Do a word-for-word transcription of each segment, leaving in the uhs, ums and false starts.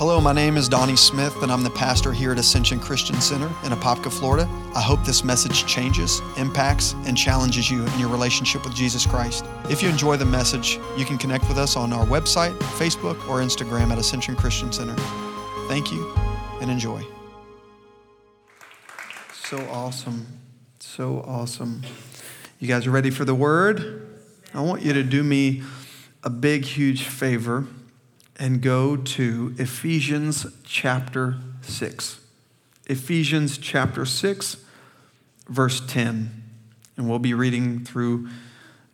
Hello, my name is Donnie Smith, and I'm the pastor here at Ascension Christian Center in Apopka, Florida. I hope this message changes, impacts, and challenges you in your relationship with Jesus Christ. If you enjoy the message, you can connect with us on our website, Facebook, or Instagram at Ascension Christian Center. Thank you, and enjoy. So awesome. So awesome. You guys are ready for the word? I want you to do me a big, huge favor and go to Ephesians chapter six. Ephesians chapter six, verse ten. And we'll be reading through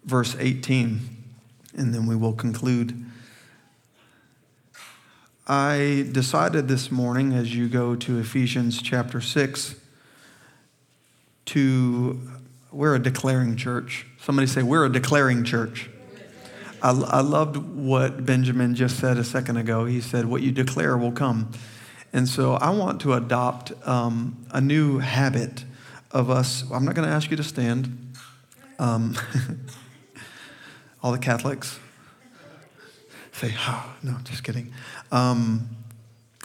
verse eighteen, and then we will conclude. I decided this morning, as you go to Ephesians chapter six, to, we're a declaring church. Somebody say, we're a declaring church. I, I loved what Benjamin just said a second ago. He said, what you declare will come. And so I want to adopt um, a new habit of us. I'm not going to ask you to stand. Um, all the Catholics say, oh, no, just kidding. Um,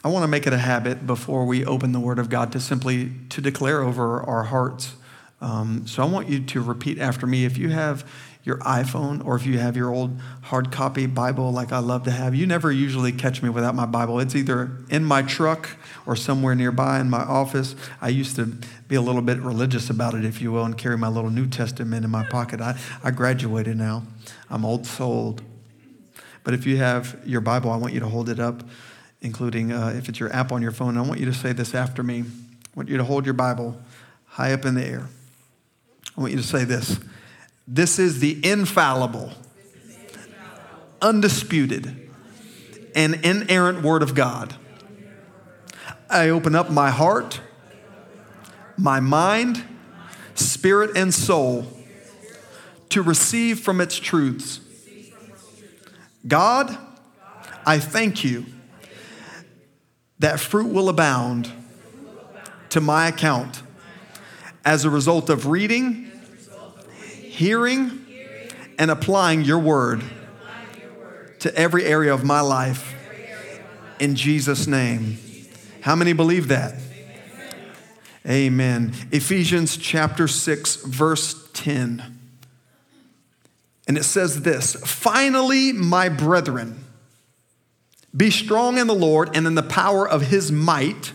I want to make it a habit before we open the Word of God to simply to declare over our hearts. Um, so I want you to repeat after me. If you have your iPhone, or if you have your old hard copy Bible like I love to have, you never usually catch me without my Bible. It's either in my truck or somewhere nearby in my office. I used to be a little bit religious about it, if you will, and carry my little New Testament in my pocket. I, I graduated now. I'm old souled. But if you have your Bible, I want you to hold it up, including uh, if it's your app on your phone. I want you to say this after me. I want you to hold your Bible high up in the air. I want you to say this. This is the infallible, undisputed, and inerrant Word of God. I open up my heart, my mind, spirit, and soul to receive from its truths. God, I thank you that fruit will abound to my account as a result of reading, hearing, and applying your word to every area of my life in Jesus' name. How many believe that? Amen. Ephesians chapter six, verse ten. And it says this, finally, my brethren, be strong in the Lord and in the power of his might.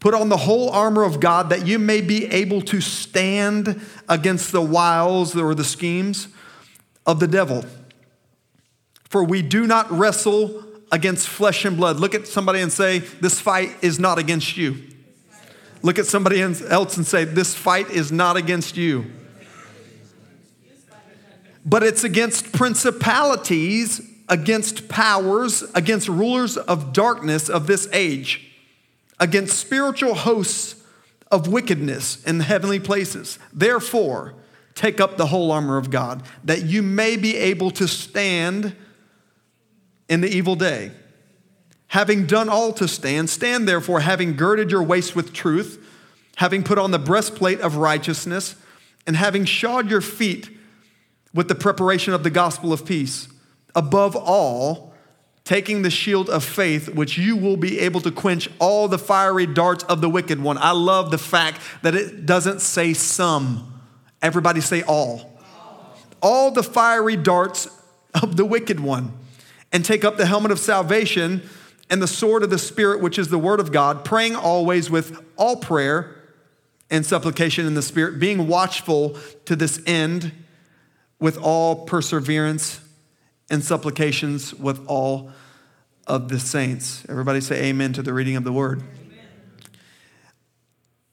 Put on the whole armor of God that you may be able to stand against the wiles or the schemes of the devil. For we do not wrestle against flesh and blood. Look at somebody and say, this fight is not against you. Look at somebody else and say, this fight is not against you. But it's against principalities, against powers, against rulers of darkness of this age, against spiritual hosts of wickedness in heavenly places. Therefore, take up the whole armor of God, that you may be able to stand in the evil day. Having done all to stand, stand therefore, having girded your waist with truth, having put on the breastplate of righteousness, and having shod your feet with the preparation of the gospel of peace. Above all, taking the shield of faith, which you will be able to quench all the fiery darts of the wicked one. I love the fact that it doesn't say some. Everybody say all. All, all the fiery darts of the wicked one. And take up the helmet of salvation and the sword of the Spirit, which is the word of God, praying always with all prayer and supplication in the Spirit, being watchful to this end with all perseverance and supplications with all of the saints. Everybody say amen to the reading of the word. Amen.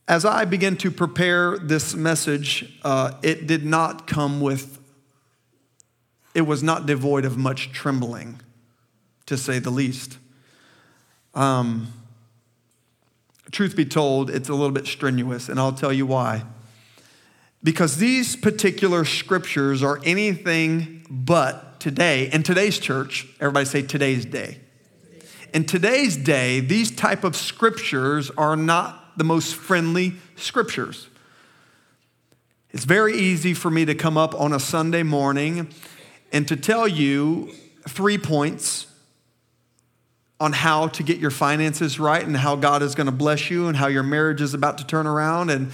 As I begin to prepare this message, uh, it did not come with, it was not devoid of much trembling, to say the least. Um, truth be told, it's a little bit strenuous, and I'll tell you why. Because these particular scriptures are anything but today, in today's church, everybody say today's day. In today's day, these type of scriptures are not the most friendly scriptures. It's very easy for me to come up on a Sunday morning and to tell you three points on how to get your finances right and how God is going to bless you and how your marriage is about to turn around, and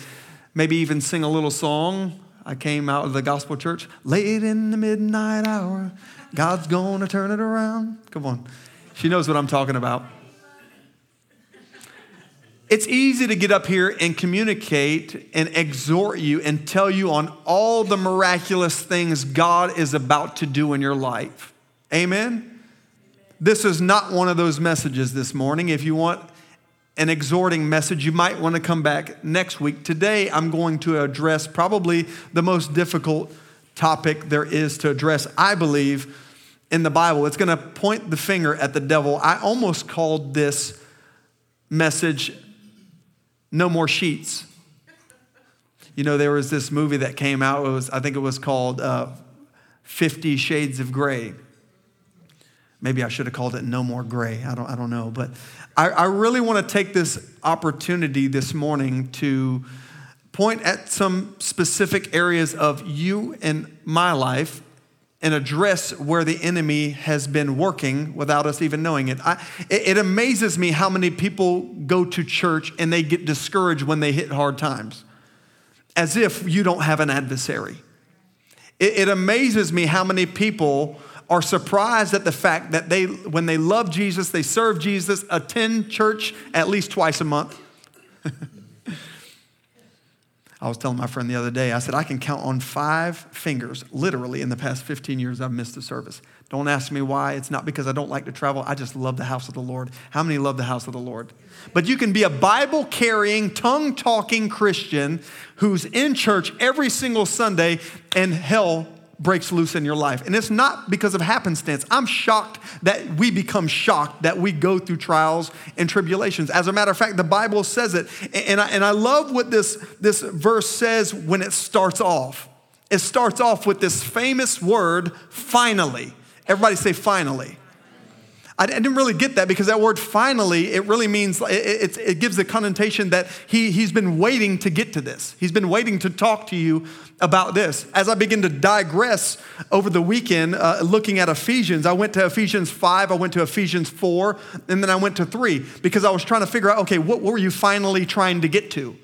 maybe even sing a little song. I came out of the gospel church, late in the midnight hour, God's going to turn it around. Come on. She knows what I'm talking about. It's easy to get up here and communicate and exhort you and tell you on all the miraculous things God is about to do in your life. Amen? This is not one of those messages this morning. If you want an exhorting message, you might want to come back next week. Today, I'm going to address probably the most difficult topic there is to address, I believe, in the Bible. It's going to point the finger at the devil. I almost called this message No More Sheets. You know, there was this movie that came out. It was, I think it was called uh, Fifty Shades of Grey. Maybe I should have called it No More Gray. I don't, I don't know. But I, I really want to take this opportunity this morning to point at some specific areas of you and my life and address where the enemy has been working without us even knowing it. I, it. It amazes me how many people go to church and they get discouraged when they hit hard times, as if you don't have an adversary. It, it amazes me how many people are surprised at the fact that they, when they love Jesus, they serve Jesus, attend church at least twice a month. I was telling my friend the other day, I said, I can count on five fingers, literally, in the past fifteen years I've missed a service. Don't ask me why. It's not because I don't like to travel. I just love the house of the Lord. How many love the house of the Lord? But you can be a Bible-carrying, tongue-talking Christian who's in church every single Sunday, and hell breaks loose in your life. And it's not because of happenstance. I'm shocked that we become shocked that we go through trials and tribulations. As a matter of fact, the Bible says it. And I, and I love what this, this verse says when it starts off. It starts off with this famous word, finally. Everybody say finally. I didn't really get that, because that word finally, it really means, it, it, it gives the connotation that he, he's been waiting to get to this. He's been waiting to talk to you about this. As I begin to digress over the weekend, uh, looking at Ephesians, I went to Ephesians five, I went to Ephesians four, and then I went to three, because I was trying to figure out, okay, what, what were you finally trying to get to?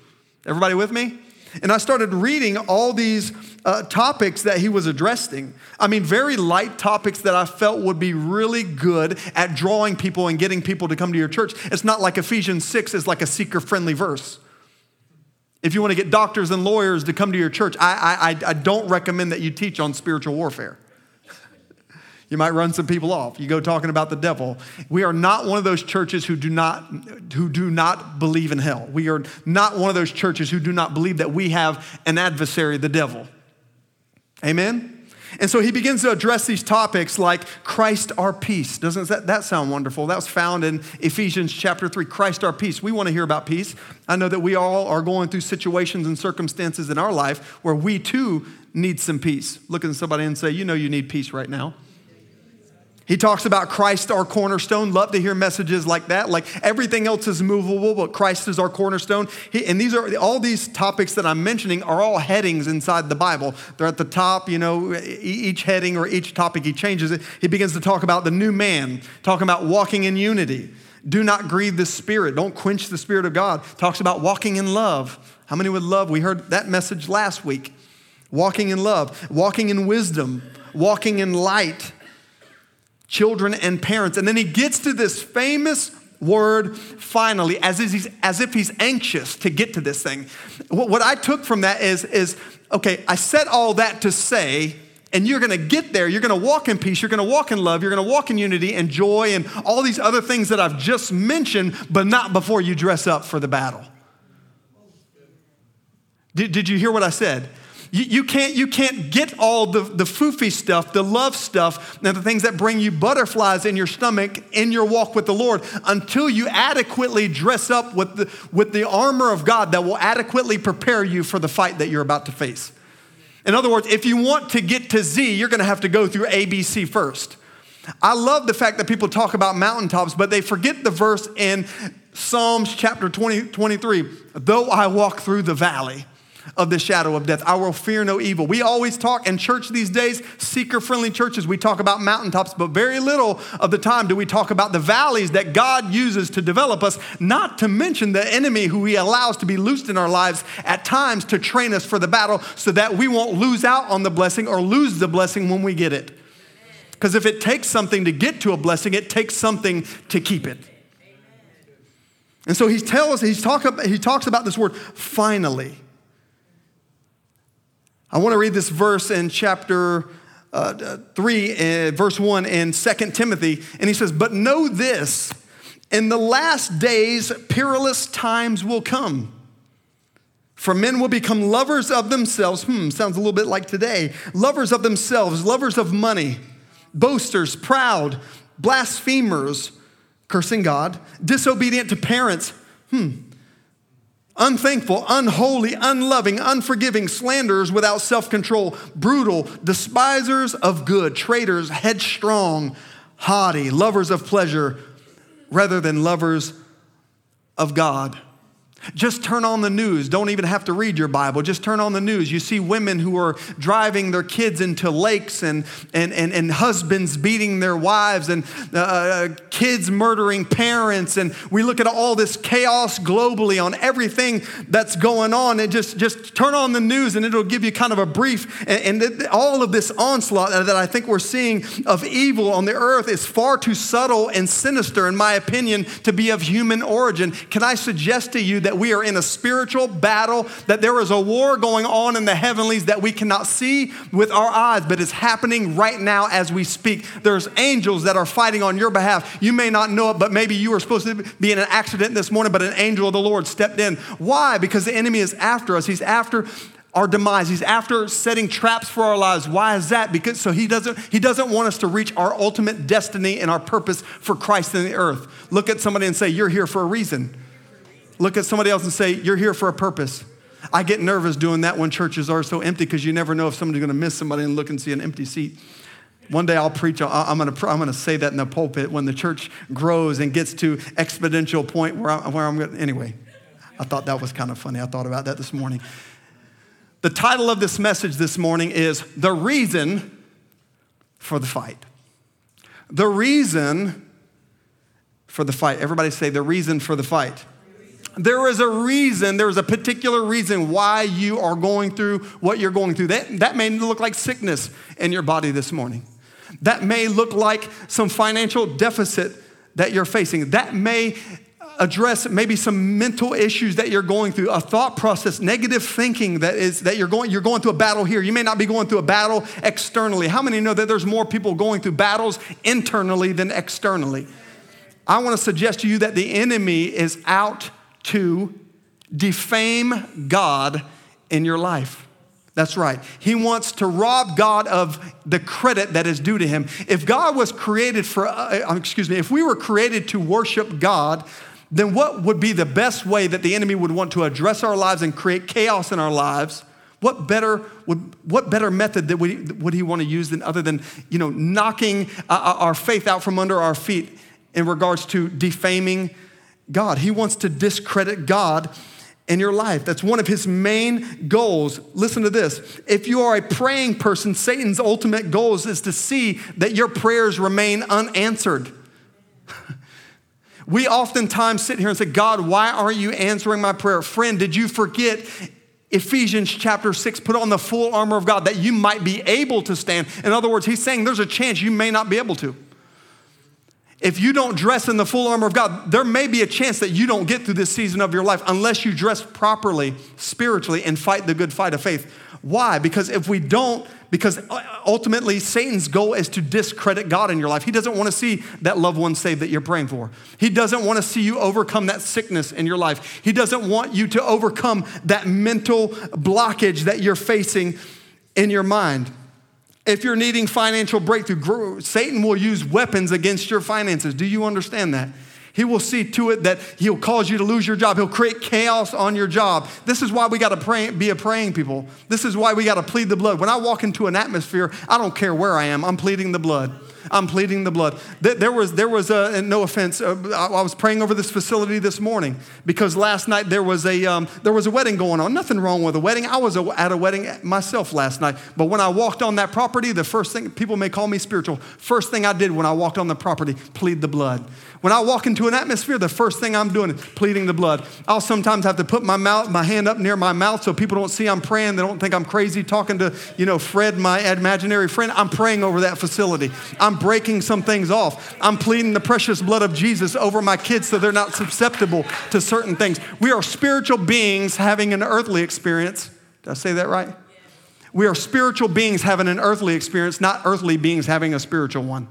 Everybody with me? And I started reading all these uh, topics that he was addressing. I mean, very light topics that I felt would be really good at drawing people and getting people to come to your church. It's not like Ephesians six is like a seeker-friendly verse. If you want to get doctors and lawyers to come to your church, I, I, I don't recommend that you teach on spiritual warfare. You might run some people off. You go talking about the devil. We are not one of those churches who do not who do not believe in hell. We are not one of those churches who do not believe that we have an adversary, the devil. Amen? And so he begins to address these topics like Christ our peace. Doesn't that, that sound wonderful? That was found in Ephesians chapter three, Christ our peace. We want to hear about peace. I know that we all are going through situations and circumstances in our life where we too need some peace. Look at somebody and say, you know you need peace right now. He talks about Christ, our cornerstone. Love to hear messages like that. Like everything else is movable, but Christ is our cornerstone. He, and these are all these topics that I'm mentioning are all headings inside the Bible. They're at the top, you know, each heading or each topic, he changes it. He begins to talk about the new man, talking about walking in unity. Do not grieve the Spirit. Don't quench the Spirit of God. Talks about walking in love. How many would love? We heard that message last week. Walking in love, walking in wisdom, walking in light. Children and parents. And then he gets to this famous word, finally, as if he's, as if he's anxious to get to this thing. What, what I took from that is, is, okay, I said all that to say, and you're going to get there. You're going to walk in peace. You're going to walk in love. You're going to walk in unity and joy and all these other things that I've just mentioned, but not before you dress up for the battle. Did, did you hear what I said? You, you can't you can't get all the, the foofy stuff, the love stuff, and the things that bring you butterflies in your stomach in your walk with the Lord until you adequately dress up with the, with the armor of God that will adequately prepare you for the fight that you're about to face. In other words, if you want to get to Z, you're going to have to go through A, B, C first. I love the fact that people talk about mountaintops, but they forget the verse in Psalms chapter twenty, twenty-three, though I walk through the valley. of the shadow of death. I will fear no evil. We always talk in church these days, seeker-friendly churches, we talk about mountaintops, but very little of the time do we talk about the valleys that God uses to develop us, not to mention the enemy who he allows to be loosed in our lives at times to train us for the battle so that we won't lose out on the blessing or lose the blessing when we get it. Because if it takes something to get to a blessing, it takes something to keep it. And so he tells, he's talk, he talks about this word, finally. I want to read this verse in chapter uh, three, uh, verse one in Second Timothy. And he says, but know this, in the last days, perilous times will come. For men will become lovers of themselves. Hmm, sounds a little bit like today. Lovers of themselves, lovers of money, boasters, proud, blasphemers, cursing God, disobedient to parents. Hmm. Unthankful, unholy, unloving, unforgiving, slanderers without self-control, brutal, despisers of good, traitors, headstrong, haughty, lovers of pleasure rather than lovers of God. Just turn on the news. Don't even have to read your Bible. Just turn on the news. You see women who are driving their kids into lakes and and and, and husbands beating their wives and uh, kids murdering parents. And we look at all this chaos globally on everything that's going on. And just, just turn on the news and it'll give you kind of a brief. And, and all of this onslaught that I think we're seeing of evil on the earth is far too subtle and sinister, in my opinion, to be of human origin. Can I suggest to you that we are in a spiritual battle, that there is a war going on in the heavenlies that we cannot see with our eyes, but it's happening right now as we speak. There's angels that are fighting on your behalf. You may not know it, but maybe you were supposed to be in an accident this morning, but an angel of the Lord stepped in. Why? Because the enemy is after us. He's after our demise. He's after setting traps for our lives. Why is that? Because so he doesn't he doesn't want us to reach our ultimate destiny and our purpose for Christ in the earth. Look at somebody and say, you're here for a reason. Look at somebody else and say, you're here for a purpose. I get nervous doing that when churches are so empty because you never know if somebody's going to miss somebody and look and see an empty seat. One day I'll preach, I'm going to I'm going to say that in the pulpit when the church grows and gets to exponential point where, I, where I'm going to, anyway, I thought that was kind of funny. I thought about that this morning. The title of this message this morning is The Reason for the Fight. The reason for the fight. Everybody say the reason for the fight. There is a reason, there is a particular reason why you are going through what you're going through. That, that may look like sickness in your body this morning. That may look like some financial deficit that you're facing. That may address maybe some mental issues that you're going through, a thought process, negative thinking that is that you're going you're going through a battle here. You may not be going through a battle externally. How many know that there's more people going through battles internally than externally? I want to suggest to you that the enemy is out to defame God in your life. That's right. He wants to rob God of the credit that is due to him. If God was created for, uh, excuse me, if we were created to worship God, then what would be the best way that the enemy would want to address our lives and create chaos in our lives? What better would what better method that we, would he want to use than other than, you know, knocking uh, our faith out from under our feet in regards to defaming God? He wants to discredit God in your life. That's one of his main goals. Listen to this. If you are a praying person, Satan's ultimate goal is to see that your prayers remain unanswered. We oftentimes sit here and say, God, why aren't you answering my prayer? Friend, did you forget Ephesians chapter six, put on the full armor of God that you might be able to stand? In other words, he's saying there's a chance you may not be able to. If you don't dress in the full armor of God, there may be a chance that you don't get through this season of your life unless you dress properly, spiritually, and fight the good fight of faith. Why? Because if we don't, because ultimately Satan's goal is to discredit God in your life. He doesn't want to see that loved one saved that you're praying for. He doesn't want to see you overcome that sickness in your life. He doesn't want you to overcome that mental blockage that you're facing in your mind. If you're needing financial breakthrough, Satan will use weapons against your finances. Do you understand that? He will see to it that he'll cause you to lose your job. He'll create chaos on your job. This is why we got to pray, be a praying people. This is why we got to plead the blood. When I walk into an atmosphere, I don't care where I am. I'm pleading the blood. I'm pleading the blood. There was, there was a, and no offense, uh, I, I was praying over this facility this morning because last night there was a um, there was a wedding going on. Nothing wrong with a wedding. I was a, at a wedding myself last night. But when I walked on that property, the first thing, people may call me spiritual, first thing I did when I walked on the property, plead the blood. When I walk into an atmosphere, the first thing I'm doing is pleading the blood. I'll sometimes have to put my mouth, my hand up near my mouth so people don't see I'm praying. They don't think I'm crazy talking to, you know, Fred, my imaginary friend. I'm praying over that facility. I'm breaking some things off. I'm pleading the precious blood of Jesus over my kids so they're not susceptible to certain things. We are spiritual beings having an earthly experience. Did I say that right? We are spiritual beings having an earthly experience, not earthly beings having a spiritual one.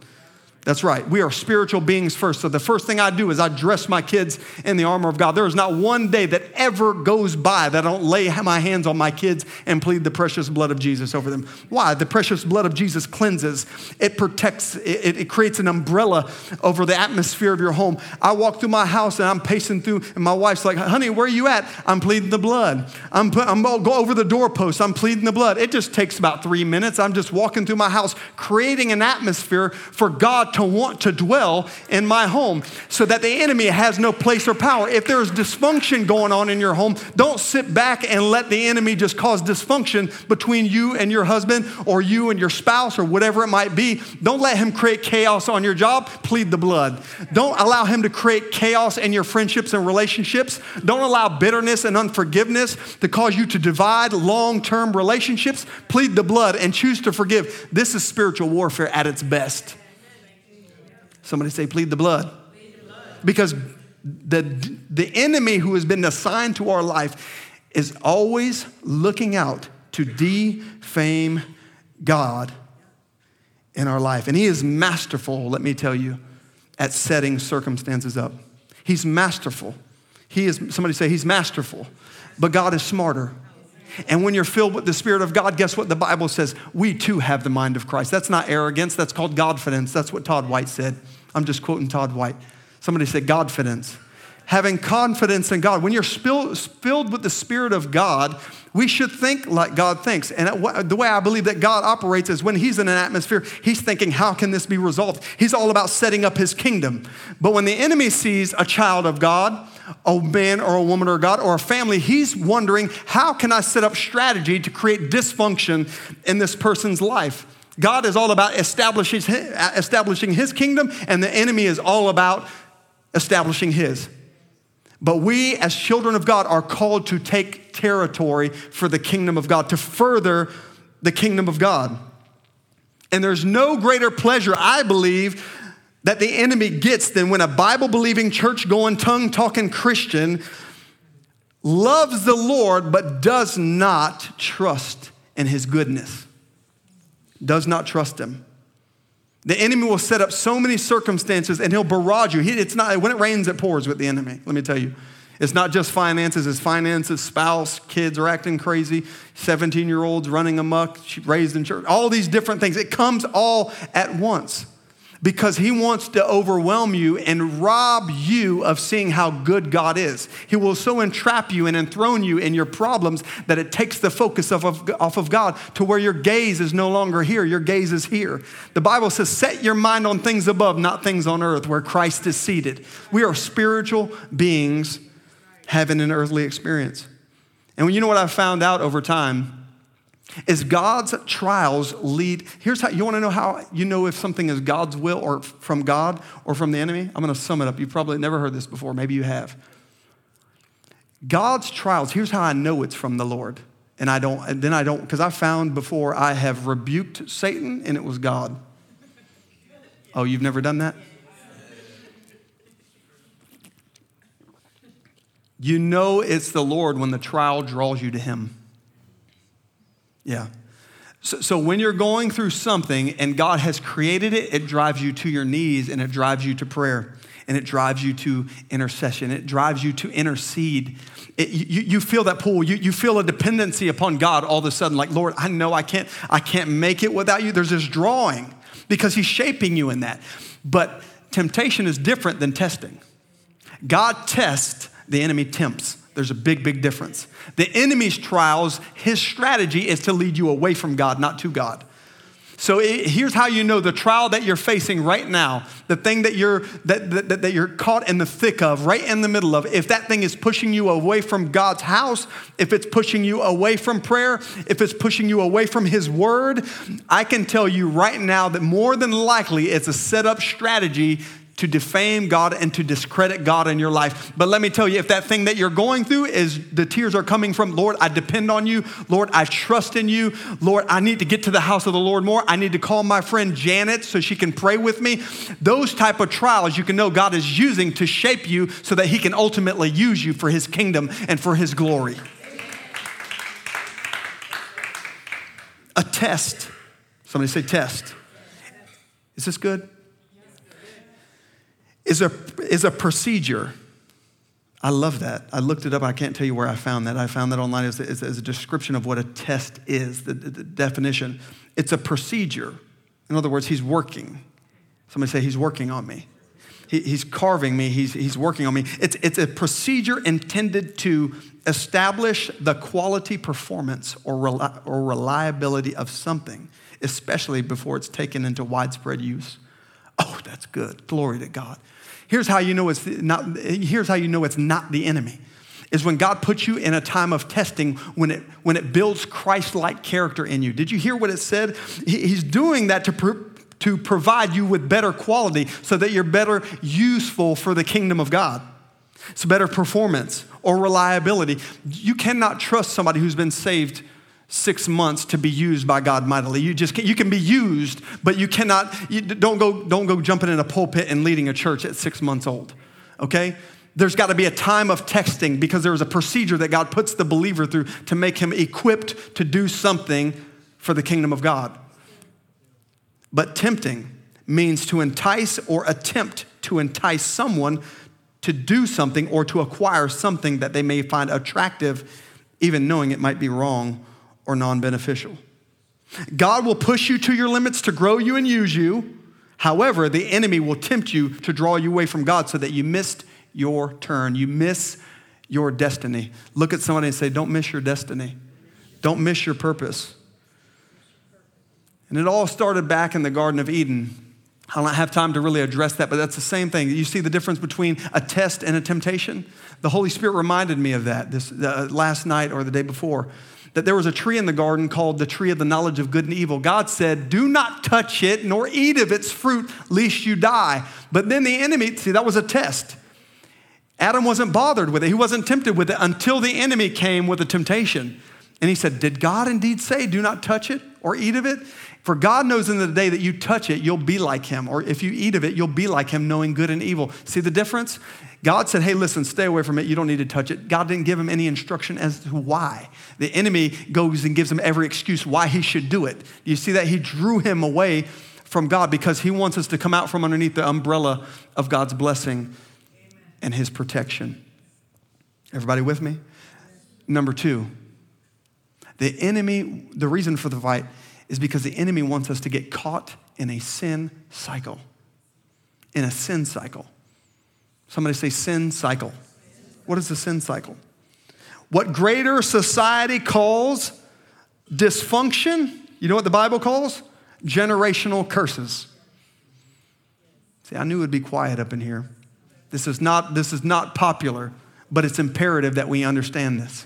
That's right. We are spiritual beings first. So the first thing I do is I dress my kids in the armor of God. There is not one day that ever goes by that I don't lay my hands on my kids and plead the precious blood of Jesus over them. Why? The precious blood of Jesus cleanses. It protects. It, it creates an umbrella over the atmosphere of your home. I walk through my house and I'm pacing through and my wife's like, honey, where are you at? I'm pleading the blood. I'm, put, I'm I'll go over the doorpost. I'm pleading the blood. It just takes about three minutes. I'm just walking through my house, creating an atmosphere for God to want to dwell in my home so that the enemy has no place or power. If there's dysfunction going on in your home, don't sit back and let the enemy just cause dysfunction between you and your husband or you and your spouse or whatever it might be. Don't let him create chaos on your job. Plead the blood. Don't allow him to create chaos in your friendships and relationships. Don't allow bitterness and unforgiveness to cause you to divide long-term relationships. Plead the blood and choose to forgive. This is spiritual warfare at its best. Somebody say, plead the blood. Plead the blood. Because the, the enemy who has been assigned to our life is always looking out to defame God in our life. And he is masterful, let me tell you, at setting circumstances up. He's masterful. He is, somebody say, he's masterful. But God is smarter. And when you're filled with the Spirit of God, guess what the Bible says? We too have the mind of Christ. That's not arrogance. That's called Godfidence. That's what Todd White said. I'm just quoting Todd White. Somebody said Godfidence. Having confidence in God. When you're spill, filled with the Spirit of God, we should think like God thinks. And the way I believe that God operates is when he's in an atmosphere, he's thinking, how can this be resolved? He's all about setting up his kingdom. But when the enemy sees a child of God, a man or a woman or God or a family, he's wondering, how can I set up strategy to create dysfunction in this person's life? God is all about establishing establishing his kingdom, and the enemy is all about establishing his. But we as children of God are called to take territory for the kingdom of God, to further the kingdom of God. And there's no greater pleasure, I believe, that the enemy gets than when a Bible-believing, church-going, tongue-talking Christian loves the Lord but does not trust in his goodness, does not trust him. The enemy will set up so many circumstances and he'll barrage you. He, it's not, when it rains, it pours with the enemy, let me tell you. It's not just finances. It's finances, spouse, kids are acting crazy, seventeen-year-olds running amok, raised in church, all these different things. It comes all at once. Because he wants to overwhelm you and rob you of seeing how good God is. He will so entrap you and enthrone you in your problems that it takes the focus off of, off of God to where your gaze is no longer here. Your gaze is here. The Bible says, set your mind on things above, not things on earth, where Christ is seated. We are spiritual beings having an earthly experience. And you know what I found out over time? Is God's trials lead, here's how, you wanna know how you know if something is God's will or from God or from the enemy? I'm gonna sum it up. You've probably never heard this before, maybe you have. God's trials, here's how I know it's from the Lord. And I don't, and then I don't, because I found before I have rebuked Satan and it was God. Oh, you've never done that? You know it's the Lord when the trial draws you to him. Yeah. So, so when you're going through something and God has created it, it drives you to your knees and it drives you to prayer and it drives you to intercession. It drives you to intercede. It, you, you feel that pull. You, you feel a dependency upon God all of a sudden, like, Lord, I know I can't, I can't make it without you. There's this drawing because he's shaping you in that. But temptation is different than testing. God tests, the enemy tempts. There's a big, big difference. The enemy's trials, his strategy is to lead you away from God, not to God. So it, here's how you know the trial that you're facing right now, the thing that you're that, that that you're caught in the thick of, right in the middle of. If that thing is pushing you away from God's house, if it's pushing you away from prayer, if it's pushing you away from His Word, I can tell you right now that more than likely it's a set-up strategy to defame God and to discredit God in your life. But let me tell you, if that thing that you're going through is the tears are coming from, Lord, I depend on you. Lord, I trust in you. Lord, I need to get to the house of the Lord more. I need to call my friend Janet so she can pray with me. Those type of trials you can know God is using to shape you so that He can ultimately use you for His kingdom and for His glory. A test. Somebody say test. Is this good? Is a, is a procedure. I love that. I looked it up. I can't tell you where I found that. I found that online as a, as a description of what a test is, the, the definition. It's a procedure. In other words, He's working. Somebody say, He's working on me. He, he's carving me. He's, he's working on me. It's, it's a procedure intended to establish the quality, performance, or, rel- or reliability of something, especially before it's taken into widespread use. Oh, that's good. Glory to God. Here's how you know it's not. Here's how you know it's not the enemy. Is when God puts you in a time of testing, when it when it builds Christ-like character in you. Did you hear what it said? He's doing that to pro- to provide you with better quality, so that you're better useful for the kingdom of God. It's better performance or reliability. You cannot trust somebody who's been saved six months to be used by God mightily. You just can, you can be used, but you cannot. You don't go don't go jumping in a pulpit and leading a church at six months old. Okay, there's got to be a time of testing because there is a procedure that God puts the believer through to make him equipped to do something for the kingdom of God. But tempting means to entice or attempt to entice someone to do something or to acquire something that they may find attractive, even knowing it might be wrong or non-beneficial. God will push you to your limits to grow you and use you. However, the enemy will tempt you to draw you away from God so that you missed your turn. You miss your destiny. Look at somebody and say, don't miss your destiny. Don't miss your purpose. And it all started back in the Garden of Eden. I don't have time to really address that, but that's the same thing. You see the difference between a test and a temptation? The Holy Spirit reminded me of that this uh, last night or the day before. That there was a tree in the garden called the tree of the knowledge of good and evil. God said, do not touch it nor eat of its fruit, lest you die. But then the enemy, see, that was a test. Adam wasn't bothered with it. He wasn't tempted with it until the enemy came with a temptation. And he said, did God indeed say, do not touch it or eat of it? For God knows in the day that you touch it, you'll be like him. Or if you eat of it, you'll be like him, knowing good and evil. See the difference? God said, hey, listen, stay away from it. You don't need to touch it. God didn't give him any instruction as to why. The enemy goes and gives him every excuse why he should do it. You see that? He drew him away from God because he wants us to come out from underneath the umbrella of God's blessing and his protection. Everybody with me? Number two, the enemy, the reason for the fight is because the enemy wants us to get caught in a sin cycle. In a sin cycle. Somebody say sin cycle. What is the sin cycle? What greater society calls dysfunction, you know what the Bible calls? Generational curses. See, I knew it would be quiet up in here. This is not, this is not popular, but it's imperative that we understand this.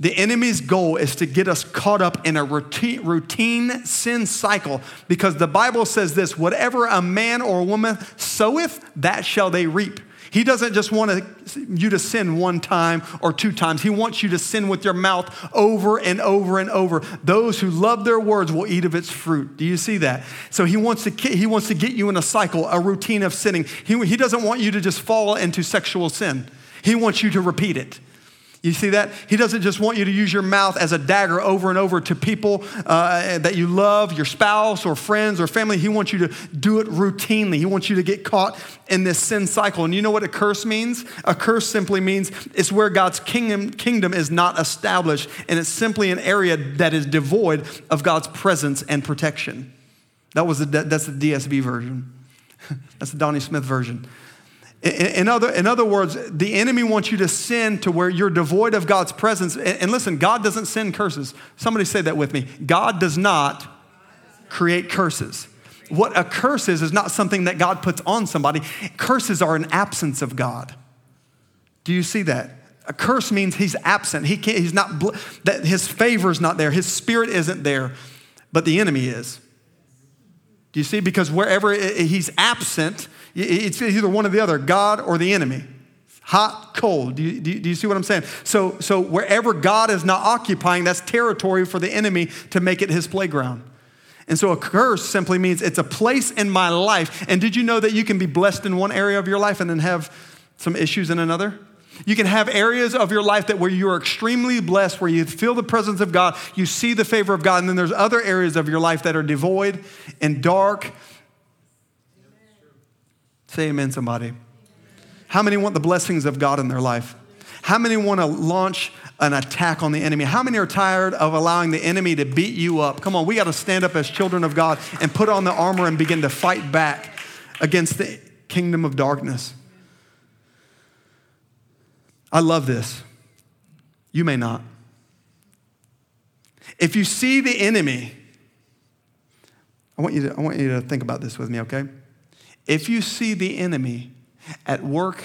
The enemy's goal is to get us caught up in a routine, routine sin cycle because the Bible says this, whatever a man or a woman soweth, that shall they reap. He doesn't just want you to sin one time or two times. He wants you to sin with your mouth over and over and over. Those who love their words will eat of its fruit. Do you see that? So he wants to he wants to get you in a cycle, a routine of sinning. He, he doesn't want you to just fall into sexual sin. He wants you to repeat it. You see that? He doesn't just want you to use your mouth as a dagger over and over to people uh, that you love, your spouse or friends or family. He wants you to do it routinely. He wants you to get caught in this sin cycle. And you know what a curse means? A curse simply means it's where God's kingdom, kingdom is not established, and it's simply an area that is devoid of God's presence and protection. That was the, that's the D S B version. That's the Donnie Smith version. In other, in other words, the enemy wants you to sin to where you're devoid of God's presence. And listen, God doesn't send curses. Somebody say that with me. God does not create curses. What a curse is, is not something that God puts on somebody. Curses are an absence of God. Do you see that? A curse means he's absent. He can't, he's not, that his favor's not there. His spirit isn't there, but the enemy is. Do you see? Because wherever he's absent, it's either one or the other, God or the enemy. Hot, cold. Do you, do you, do you see what I'm saying? So, so wherever God is not occupying, that's territory for the enemy to make it his playground. And so a curse simply means it's a place in my life. And did you know that you can be blessed in one area of your life and then have some issues in another? You can have areas of your life that where you are extremely blessed, where you feel the presence of God, you see the favor of God, and then there's other areas of your life that are devoid and dark. Amen. Say amen, somebody. Amen. How many want the blessings of God in their life? How many want to launch an attack on the enemy? How many are tired of allowing the enemy to beat you up? Come on, we got to stand up as children of God and put on the armor and begin to fight back against the kingdom of darkness. I love this. You may not. If you see the enemy, I want you to, I want you to think about this with me, okay? If you see the enemy at work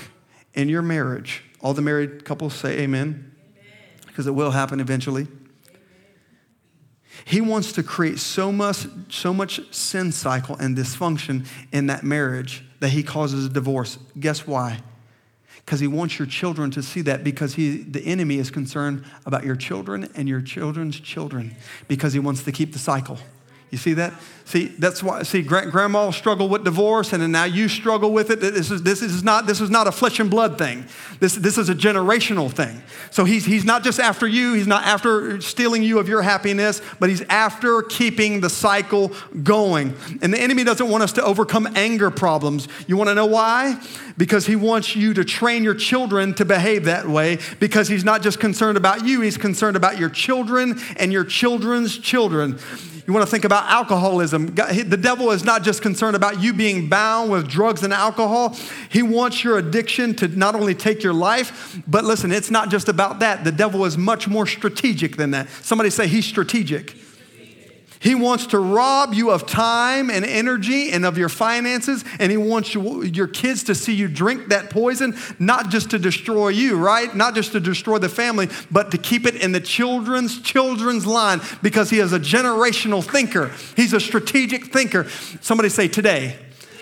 in your marriage, all the married couples say amen, because it will happen eventually. Amen. He wants to create so much, so much sin cycle and dysfunction in that marriage that he causes a divorce. Guess why? Because he wants your children to see that, because he, the enemy is concerned about your children and your children's children, because he wants to keep the cycle. You see that? See, that's why, see, grandma struggled with divorce, and then now you struggle with it. This is, this is not, this is not a flesh and blood thing. This, this is a generational thing. So he's, he's not just after you. He's not after stealing you of your happiness, but he's after keeping the cycle going. And the enemy doesn't want us to overcome anger problems. You want to know why? Because he wants you to train your children to behave that way, because he's not just concerned about you. He's concerned about your children and your children's children. You want to think about alcoholism. The devil is not just concerned about you being bound with drugs and alcohol. He wants your addiction to not only take your life, but listen, it's not just about that. The devil is much more strategic than that. Somebody say he's strategic. He's strategic. He wants to rob you of time and energy and of your finances, and he wants you, your kids to see you drink that poison, not just to destroy you, right? Not just to destroy the family, but to keep it in the children's children's line, because he is a generational thinker. He's a strategic thinker. Somebody say today.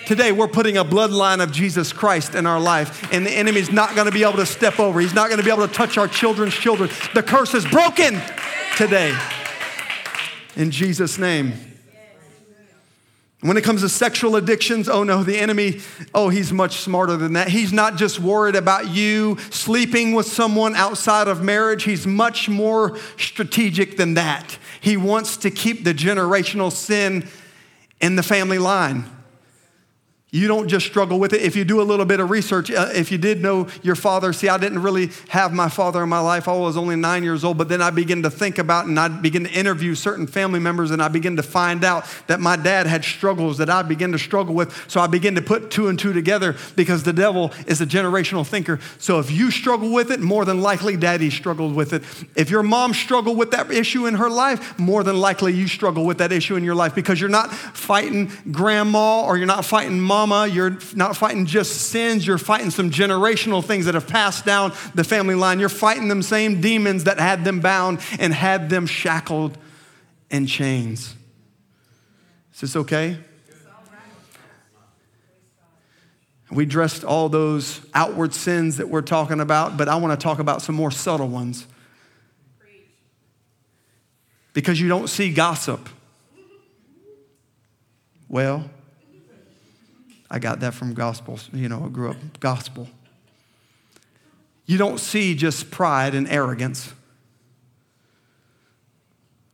Today we're putting a bloodline of Jesus Christ in our life, and the enemy's not going to be able to step over. He's not going to be able to touch our children's children. The curse is broken today. In Jesus' name. When it comes to sexual addictions, oh no, the enemy, oh, he's much smarter than that. He's not just worried about you sleeping with someone outside of marriage. He's much more strategic than that. He wants to keep the generational sin in the family line. You don't just struggle with it. If you do a little bit of research, uh, if you did know your father, see, I didn't really have my father in my life. I was only nine years old, but then I began to think about and I began to interview certain family members, and I began to find out that my dad had struggles that I began to struggle with. So I began to put two and two together, because the devil is a generational thinker. So if you struggle with it, more than likely daddy struggled with it. If your mom struggled with that issue in her life, more than likely you struggle with that issue in your life, because you're not fighting grandma or you're not fighting mom. You're not fighting just sins. You're fighting some generational things that have passed down the family line. You're fighting them same demons that had them bound and had them shackled in chains. Is this okay? We addressed all those outward sins that we're talking about, but I want to talk about some more subtle ones. Because you don't see gossip. Well, I got that from gospels, you know, I grew up gospel. You don't see just pride and arrogance.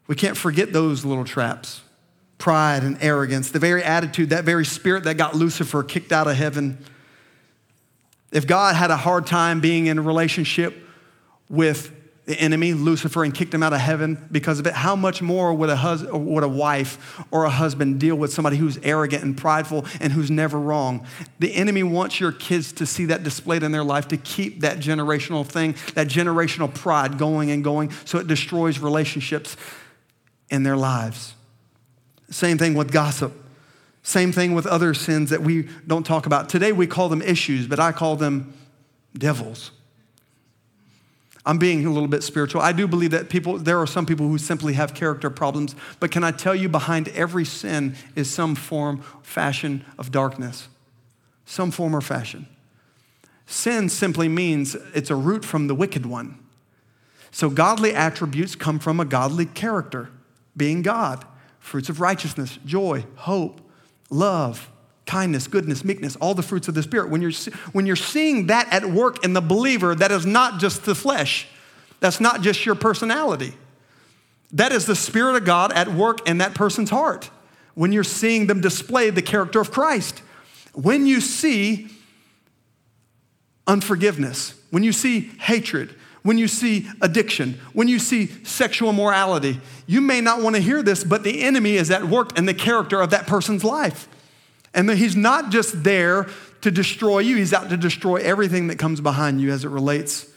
We can't forget those little traps. Pride and arrogance, the very attitude, that very spirit that got Lucifer kicked out of heaven. If God had a hard time being in a relationship with the enemy, Lucifer, and kicked him out of heaven because of it, how much more would a hus- would a wife or a husband deal with somebody who's arrogant and prideful and who's never wrong? The enemy wants your kids to see that displayed in their life, to keep that generational thing, that generational pride going and going, so it destroys relationships in their lives. Same thing with gossip. Same thing with other sins that we don't talk about. Today we call them issues, but I call them devils. I'm being a little bit spiritual. I do believe that people, there are some people who simply have character problems, but can I tell you behind every sin is some form, fashion of darkness. Some form or fashion. Sin simply means it's a root from the wicked one. So godly attributes come from a godly character, being God, fruits of righteousness, joy, hope, love, kindness, goodness, meekness, all the fruits of the Spirit. When you're, when you're seeing that at work in the believer, that is not just the flesh. That's not just your personality. That is the Spirit of God at work in that person's heart. When you're seeing them display the character of Christ. When you see unforgiveness, when you see hatred, when you see addiction, when you see sexual morality, you may not want to hear this, but the enemy is at work in the character of that person's life. And he's not just there to destroy you. He's out to destroy everything that comes behind you as it relates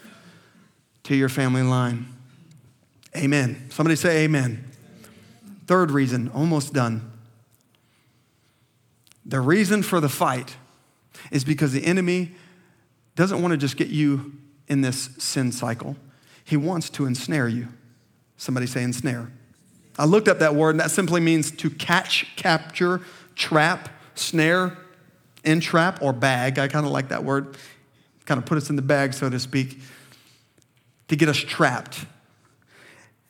to your family line. Amen. Somebody say amen. Third reason, almost done. The reason for the fight is because the enemy doesn't want to just get you in this sin cycle. He wants to ensnare you. Somebody say ensnare. I looked up that word, and that simply means to catch, capture, trap, snare, entrap, or bag. I kind of like that word. Kind of put us in the bag, so to speak, to get us trapped.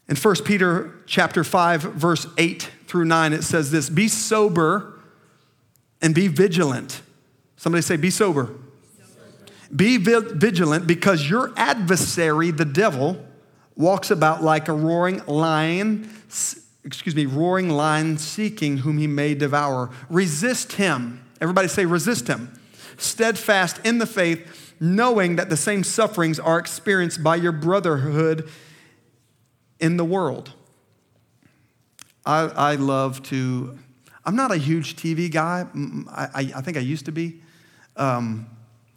In First Peter chapter five, verse eight through nine, it says this, be sober and be vigilant. Somebody say, be sober. Be vigilant because your adversary, the devil, walks about like a roaring lion, excuse me, roaring lion seeking whom he may devour. Resist him. Everybody say resist him. Steadfast in the faith, knowing that the same sufferings are experienced by your brotherhood in the world. I, I love to, I'm not a huge T V guy. I, I, I think I used to be. Um,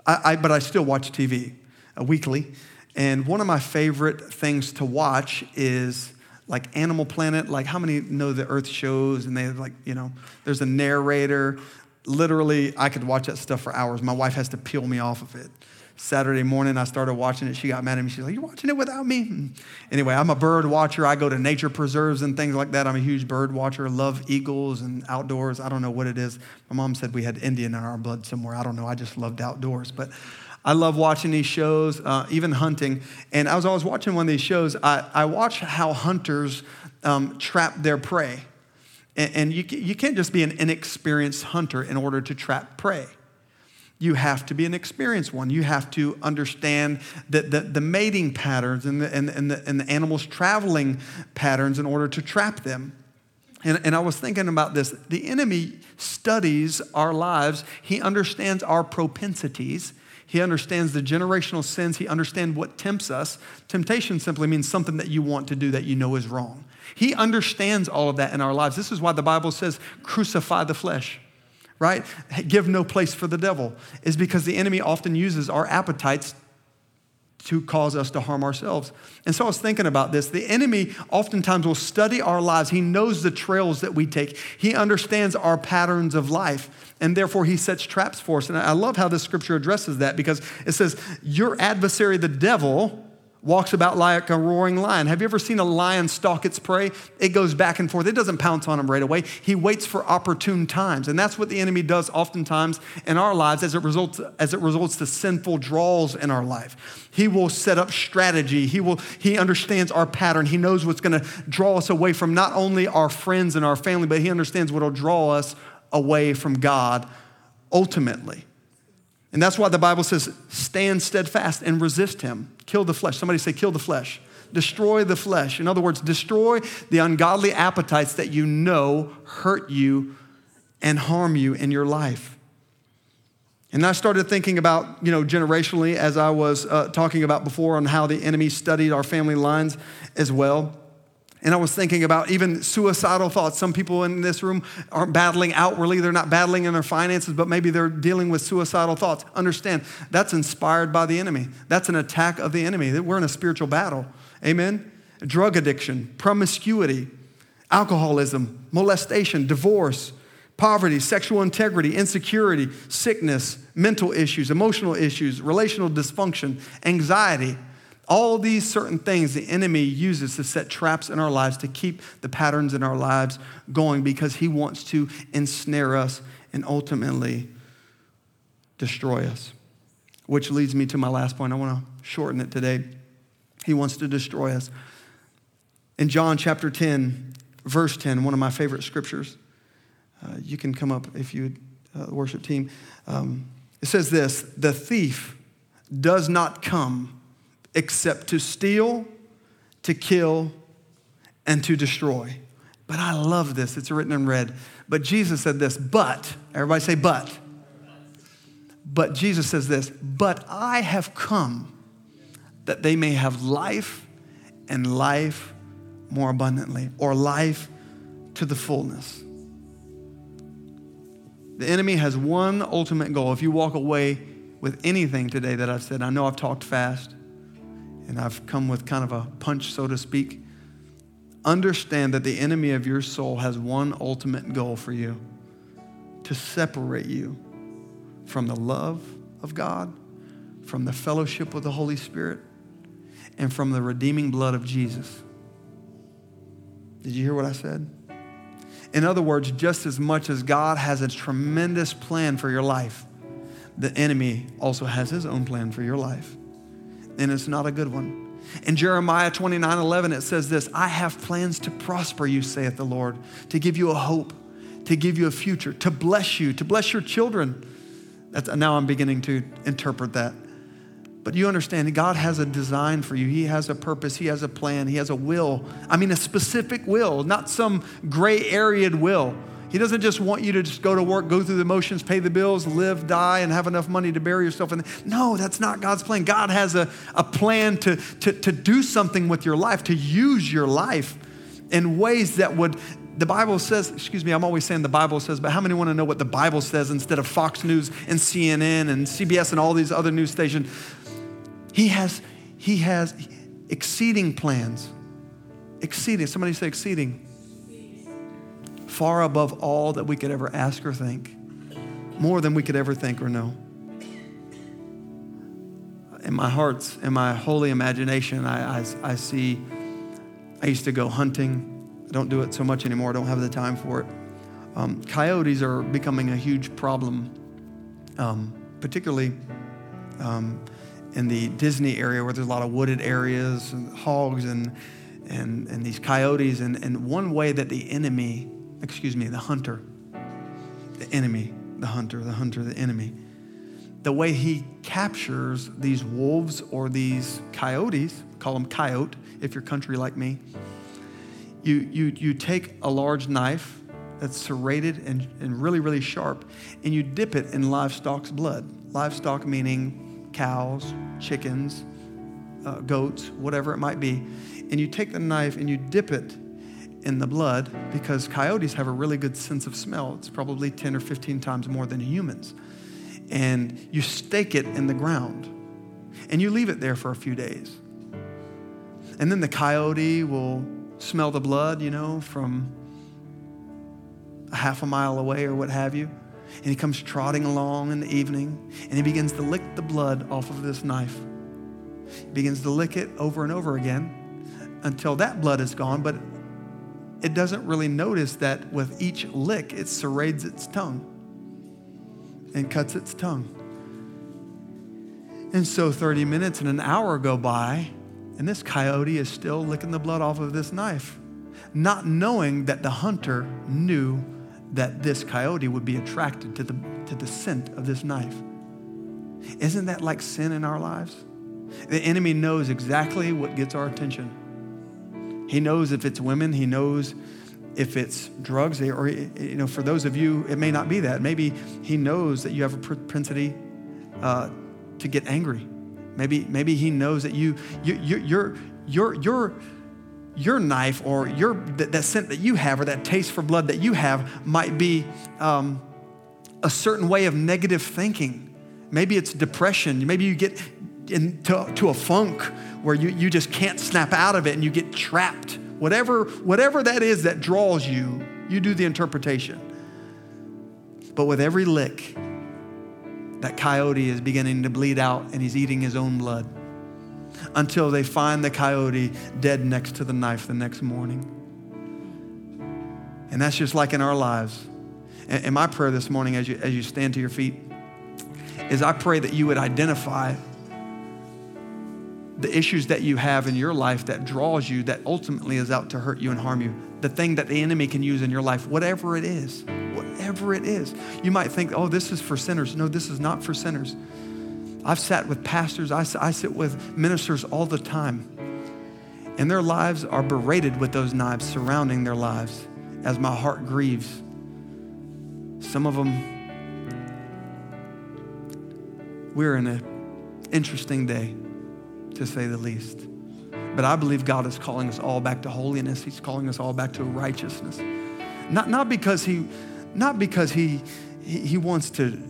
I, I, but I still watch T V uh, weekly. And one of my favorite things to watch is like Animal Planet. Like how many know the Earth shows and they have like, you know, there's a narrator. Literally, I could watch that stuff for hours. My wife has to peel me off of it. Saturday morning, I started watching it. She got mad at me. She's like, you're watching it without me? Anyway, I'm a bird watcher. I go to nature preserves and things like that. I'm a huge bird watcher. Love eagles and outdoors. I don't know what it is. My mom said we had Indian in our blood somewhere. I don't know. I just loved outdoors. But I love watching these shows, uh, even hunting. And as I was watching one of these shows, I, I watched how hunters um, trap their prey. And, and you, you can't just be an inexperienced hunter in order to trap prey. You have to be an experienced one. You have to understand the, the, the mating patterns and the, and, and, the, and the animals' traveling patterns in order to trap them. And, and I was thinking about this. The enemy studies our lives. He understands our propensities. He understands the generational sins. He understands what tempts us. Temptation simply means something that you want to do that you know is wrong. He understands all of that in our lives. This is why the Bible says, crucify the flesh. Right? Give no place for the devil, is because the enemy often uses our appetites to cause us to harm ourselves. And so I was thinking about this. The enemy oftentimes will study our lives. He knows the trails that we take. He understands our patterns of life, and therefore he sets traps for us. And I love how this scripture addresses that, because it says, your adversary, the devil, walks about like a roaring lion. Have you ever seen a lion stalk its prey? It goes back and forth. It doesn't pounce on him right away. He waits for opportune times. And that's what the enemy does oftentimes in our lives as it results, as it results to sinful draws in our life. He will set up strategy. He will. He understands our pattern. He knows what's going to draw us away from not only our friends and our family, but he understands what will draw us away from God ultimately. And that's why the Bible says, stand steadfast and resist him. Kill the flesh. Somebody say, kill the flesh. Destroy the flesh. In other words, destroy the ungodly appetites that you know hurt you and harm you in your life. And I started thinking about, you know, generationally, as I was uh, talking about before, on how the enemy studied our family lines as well. And I was thinking about even suicidal thoughts. Some people in this room aren't battling outwardly. They're not battling in their finances, but maybe they're dealing with suicidal thoughts. Understand, that's inspired by the enemy. That's an attack of the enemy. We're in a spiritual battle. Amen? Drug addiction, promiscuity, alcoholism, molestation, divorce, poverty, sexual integrity, insecurity, sickness, mental issues, emotional issues, relational dysfunction, anxiety. All these certain things the enemy uses to set traps in our lives, to keep the patterns in our lives going, because he wants to ensnare us and ultimately destroy us. Which leads me to my last point. I want to shorten it today. He wants to destroy us. In John chapter ten, verse ten, one of my favorite scriptures. Uh, you can come up if you, uh, worship team. Um, it says this: the thief does not come except to steal, to kill, and to destroy. But I love this. It's written in red. But Jesus said this, but, everybody say but. But Jesus says this, but I have come that they may have life and life more abundantly, or life to the fullness. The enemy has one ultimate goal. If you walk away with anything today that I've said, I know I've talked fast, and I've come with kind of a punch, so to speak. Understand that the enemy of your soul has one ultimate goal for you: to separate you from the love of God, from the fellowship with the Holy Spirit, and from the redeeming blood of Jesus. Did you hear what I said? In other words, just as much as God has a tremendous plan for your life, the enemy also has his own plan for your life. And it's not a good one. In Jeremiah twenty-nine eleven, it says this: I have plans to prosper you, saith the Lord, to give you a hope, to give you a future, to bless you, to bless your children. That's, now I'm beginning to interpret that. But you understand, God has a design for you. He has a purpose. He has a plan. He has a will. I mean, a specific will, not some gray areaed will. He doesn't just want you to just go to work, go through the motions, pay the bills, live, die, and have enough money to bury yourself in. No, that's not God's plan. God has a, a plan to, to, to do something with your life, to use your life in ways that would, the Bible says, excuse me, I'm always saying the Bible says, but how many want to know what the Bible says instead of Fox News and C N N and C B S and all these other news stations? He has, he has exceeding plans. Exceeding. Somebody say exceeding. Far above all that we could ever ask or think. More than we could ever think or know. In my hearts, in my holy imagination, I, I, I see, I used to go hunting. I don't do it so much anymore. I don't have the time for it. Um, coyotes are becoming a huge problem, um, particularly um, in the Disney area where there's a lot of wooded areas and hogs and and, and these coyotes. And, and one way that the enemy... Excuse me, the hunter, the enemy, the hunter, the hunter, the enemy. The way he captures these wolves or these coyotes, call them coyote if you're country like me, you you you take a large knife that's serrated and, and really, really sharp, and you dip it in livestock's blood. Livestock meaning cows, chickens, uh, goats, whatever it might be. And you take the knife and you dip it in the blood, because coyotes have a really good sense of smell. It's probably ten or fifteen times more than humans. And you stake it in the ground and you leave it there for a few days. And then the coyote will smell the blood, you know, from a half a mile away or what have you. And he comes trotting along in the evening and he begins to lick the blood off of this knife. He begins to lick it over and over again until that blood is gone, but it doesn't really notice that with each lick, it serrates its tongue and cuts its tongue. And so thirty minutes and an hour go by, and this coyote is still licking the blood off of this knife, not knowing that the hunter knew that this coyote would be attracted to the, to the scent of this knife. Isn't that like sin in our lives? The enemy knows exactly what gets our attention. He knows if it's women. He knows if it's drugs. Or, you know, for those of you, it may not be that. Maybe he knows that you have a propensity uh, to get angry. Maybe, maybe he knows that you, you, you your, your, your, your knife or your that, that scent that you have or that taste for blood that you have might be um, a certain way of negative thinking. Maybe it's depression. Maybe you get into to a funk where you, you just can't snap out of it and you get trapped Whatever, whatever that is that draws you, you do the interpretation. But with every lick, that coyote is beginning to bleed out and he's eating his own blood until they find the coyote dead next to the knife the next morning. And that's just like in our lives. And my prayer this morning as you, as you stand to your feet is I pray that you would identify the issues that you have in your life that draws you, that ultimately is out to hurt you and harm you. The thing that the enemy can use in your life, whatever it is, whatever it is. You might think, oh, this is for sinners. No, this is not for sinners. I've sat with pastors. I, I sit with ministers all the time. And their lives are berated with those knives surrounding their lives as my heart grieves. Some of them, we're in an interesting day, to say the least. But I believe God is calling us all back to holiness. He's calling us all back to righteousness. Not, not because he, not because he, he, he wants to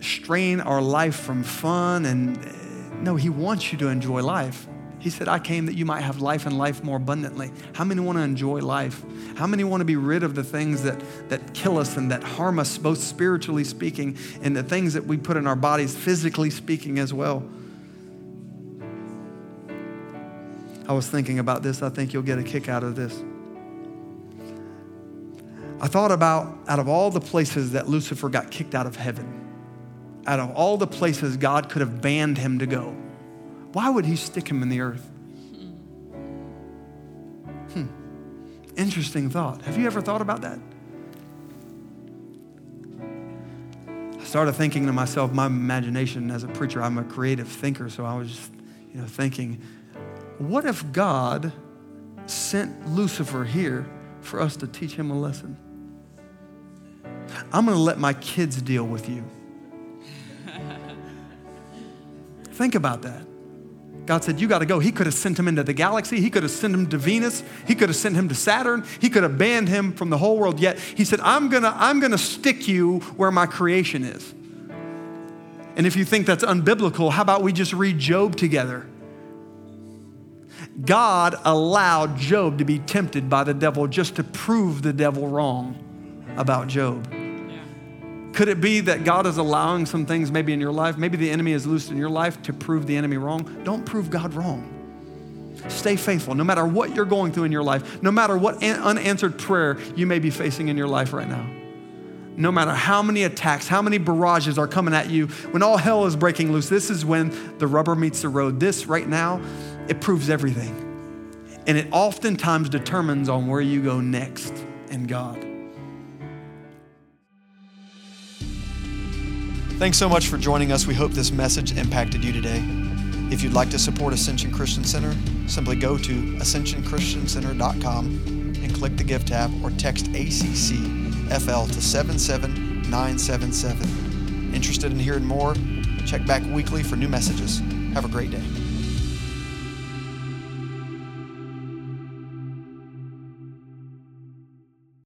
strain our life from fun. And no, he wants you to enjoy life. He said, I came that you might have life and life more abundantly. How many want to enjoy life? How many want to be rid of the things that, that kill us and that harm us, both spiritually speaking and the things that we put in our bodies, physically speaking as well? I was thinking about this. I think you'll get a kick out of this. I thought about, out of all the places that Lucifer got kicked out of heaven, out of all the places God could have banned him to go, why would he stick him in the earth? Hmm. Interesting thought. Have you ever thought about that? I started thinking to myself, my imagination as a preacher, I'm a creative thinker, so I was just, you know, thinking, what if God sent Lucifer here for us to teach him a lesson? I'm going to let my kids deal with you. Think about that. God said, you got to go. He could have sent him into the galaxy. He could have sent him to Venus. He could have sent him to Saturn. He could have banned him from the whole world. Yet he said, I'm going to I'm going to stick you where my creation is. And if you think that's unbiblical, how about we just read Job together? God allowed Job to be tempted by the devil just to prove the devil wrong about Job. Yeah. Could it be that God is allowing some things maybe in your life? Maybe the enemy is loose in your life to prove the enemy wrong. Don't prove God wrong. Stay faithful. No matter what you're going through in your life, no matter what unanswered prayer you may be facing in your life right now, no matter how many attacks, how many barrages are coming at you, when all hell is breaking loose, this is when the rubber meets the road. This right now, it proves everything. And it oftentimes determines on where you go next in God. Thanks so much for joining us. We hope this message impacted you today. If you'd like to support Ascension Christian Center, simply go to ascension christian center dot com and click the Give tab or text A C C F L to seven seven nine seven seven. Interested in hearing more? Check back weekly for new messages. Have a great day.